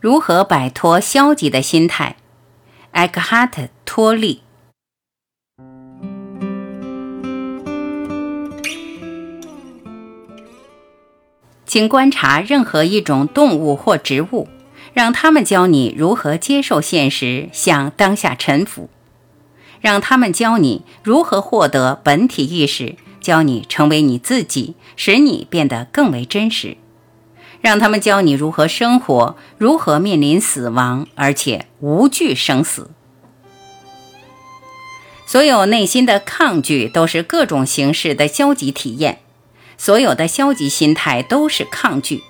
如何摆脱消极的心态？艾克哈特·托利。请观察任何一种动物或植物，让它们教你如何接受现实，向当下臣服；让它们教你如何获得本体意识，教你成为你自己，使你变得更为真实。让他们教你如何生活，如何面临死亡，而且无惧生死。所有内心的抗拒都是各种形式的消极体验，所有的消极心态都是抗拒。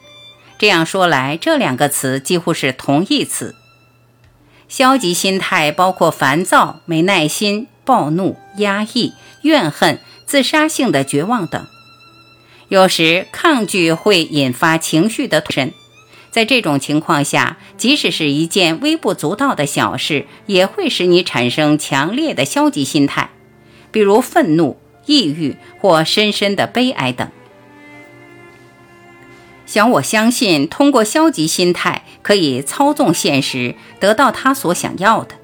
这样说来，这两个词几乎是同义词。消极心态包括烦躁、没耐心、暴怒、压抑、怨恨、自杀性的绝望等。有时抗拒会引发情绪的深，在这种情况下，即使是一件微不足道的小事，也会使你产生强烈的消极心态，比如愤怒、抑郁或深深的悲哀等。小我相信通过消极心态可以操纵现实，得到他所想要的。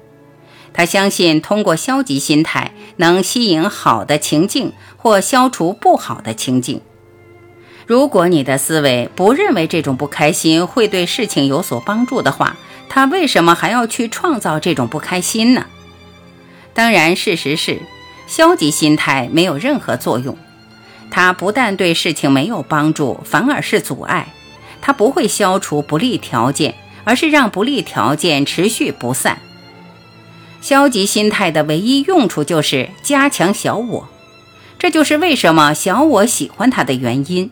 他相信通过消极心态能吸引好的情境或消除不好的情境。如果你的思维不认为这种不开心会对事情有所帮助的话，他为什么还要去创造这种不开心呢？当然，事实是，消极心态没有任何作用。它不但对事情没有帮助，反而是阻碍。它不会消除不利条件，而是让不利条件持续不散。消极心态的唯一用处就是加强小我，这就是为什么小我喜欢它的原因。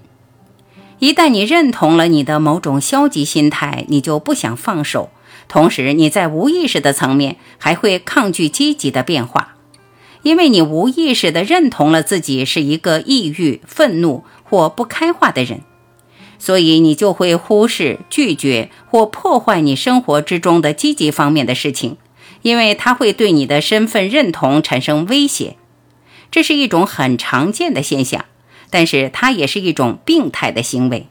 一旦你认同了你的某种消极心态，你就不想放手，同时你在无意识的层面还会抗拒积极的变化，因为你无意识地认同了自己是一个抑郁、愤怒或不开化的人，所以你就会忽视、拒绝或破坏你生活之中的积极方面的事情，因为它会对你的身份认同产生威胁。这是一种很常见的现象，但是它也是一种病态的行为。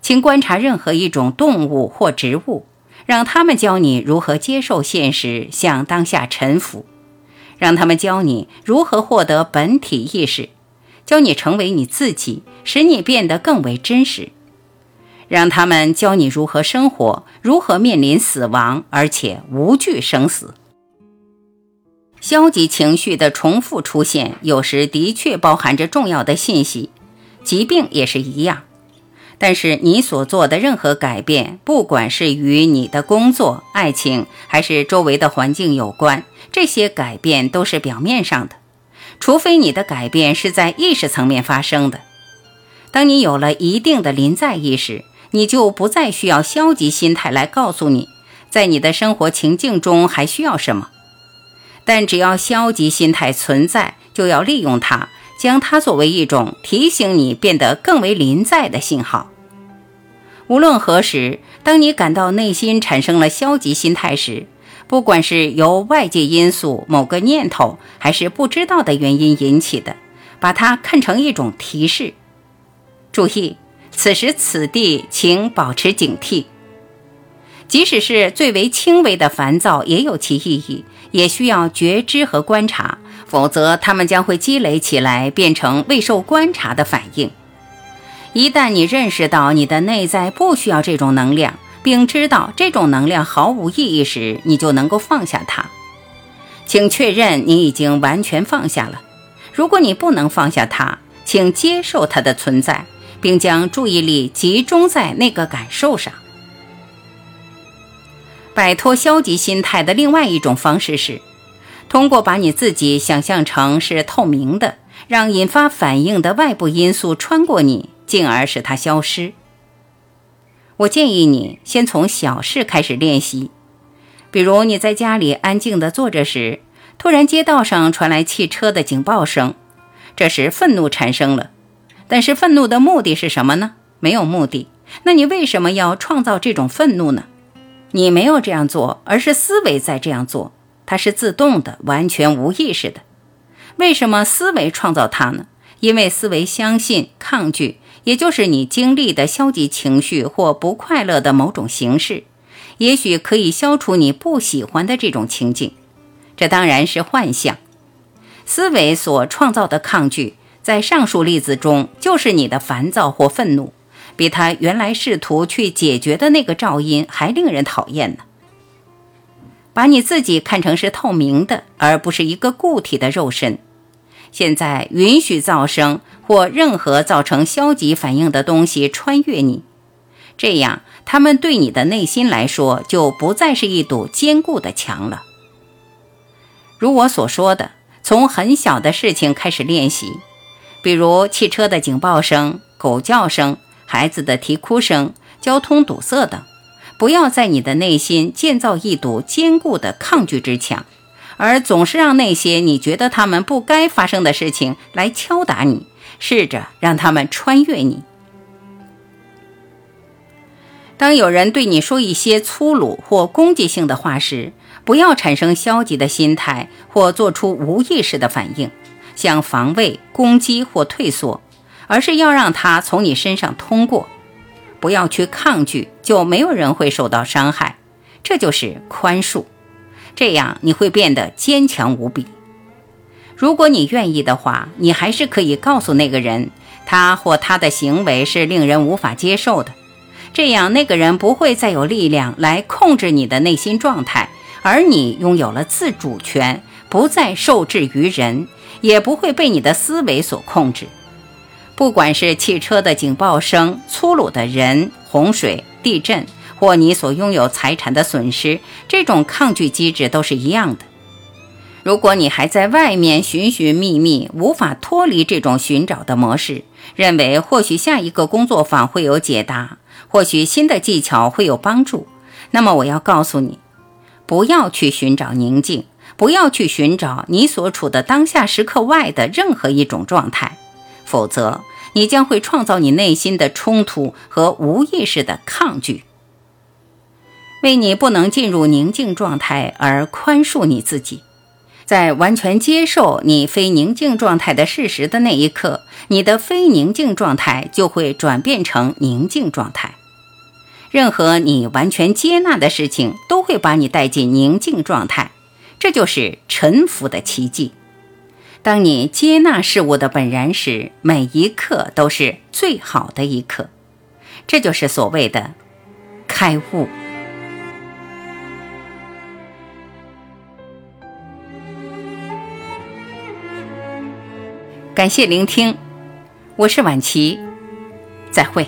请观察任何一种动物或植物，让它们教你如何接受现实，向当下臣服；让它们教你如何获得本体意识，教你成为你自己，使你变得更为真实；让它们教你如何生活，如何面临死亡，而且无惧生死。消极情绪的重复出现，有时的确包含着重要的信息，疾病也是一样。但是你所做的任何改变，不管是与你的工作、爱情，还是周围的环境有关，这些改变都是表面上的，除非你的改变是在意识层面发生的。当你有了一定的临在意识，你就不再需要消极心态来告诉你，在你的生活情境中还需要什么。但只要消极心态存在，就要利用它，将它作为一种提醒你变得更为临在的信号。无论何时，当你感到内心产生了消极心态时，不管是由外界因素、某个念头，还是不知道的原因引起的，把它看成一种提示。注意，此时此地请保持警惕。即使是最为轻微的烦躁也有其意义，也需要觉知和观察，否则它们将会积累起来，变成未受观察的反应。一旦你认识到你的内在不需要这种能量，并知道这种能量毫无意义时，你就能够放下它。请确认你已经完全放下了。如果你不能放下它，请接受它的存在，并将注意力集中在那个感受上。摆脱消极心态的另外一种方式是，通过把你自己想象成是透明的，让引发反应的外部因素穿过你，进而使它消失。我建议你先从小事开始练习，比如你在家里安静地坐着时，突然街道上传来汽车的警报声，这时愤怒产生了。但是愤怒的目的是什么呢？没有目的。那你为什么要创造这种愤怒呢？你没有这样做，而是思维在这样做，它是自动的，完全无意识的。为什么思维创造它呢？因为思维相信、抗拒，也就是你经历的消极情绪或不快乐的某种形式，也许可以消除你不喜欢的这种情景。这当然是幻象。思维所创造的抗拒，在上述例子中就是你的烦躁或愤怒，比他原来试图去解决的那个噪音还令人讨厌呢。把你自己看成是透明的，而不是一个固体的肉身。现在允许噪声或任何造成消极反应的东西穿越你，这样它们对你的内心来说就不再是一堵坚固的墙了。如我所说的，从很小的事情开始练习，比如汽车的警报声、狗叫声、孩子的啼哭声、交通堵塞等。不要在你的内心建造一堵坚固的抗拒之墙，而总是让那些你觉得他们不该发生的事情来敲打你，试着让他们穿越你。当有人对你说一些粗鲁或攻击性的话时，不要产生消极的心态或做出无意识的反应，像防卫、攻击或退缩，而是要让它从你身上通过。不要去抗拒，就没有人会受到伤害，这就是宽恕。这样你会变得坚强无比。如果你愿意的话，你还是可以告诉那个人，他或他的行为是令人无法接受的。这样那个人不会再有力量来控制你的内心状态，而你拥有了自主权，不再受制于人，也不会被你的思维所控制。不管是汽车的警报声、粗鲁的人、洪水、地震，或你所拥有财产的损失，这种抗拒机制都是一样的。如果你还在外面寻寻觅觅，无法脱离这种寻找的模式，认为或许下一个工作坊会有解答，或许新的技巧会有帮助，那么我要告诉你，不要去寻找宁静，不要去寻找你所处的当下时刻外的任何一种状态，否则你将会创造你内心的冲突和无意识的抗拒。为你不能进入宁静状态而宽恕你自己，在完全接受你非宁静状态的事实的那一刻，你的非宁静状态就会转变成宁静状态。任何你完全接纳的事情都会把你带进宁静状态，这就是臣服的奇迹。当你接纳事物的本然时，每一刻都是最好的一刻。这就是所谓的开悟。感谢聆听，我是婉琪，再会。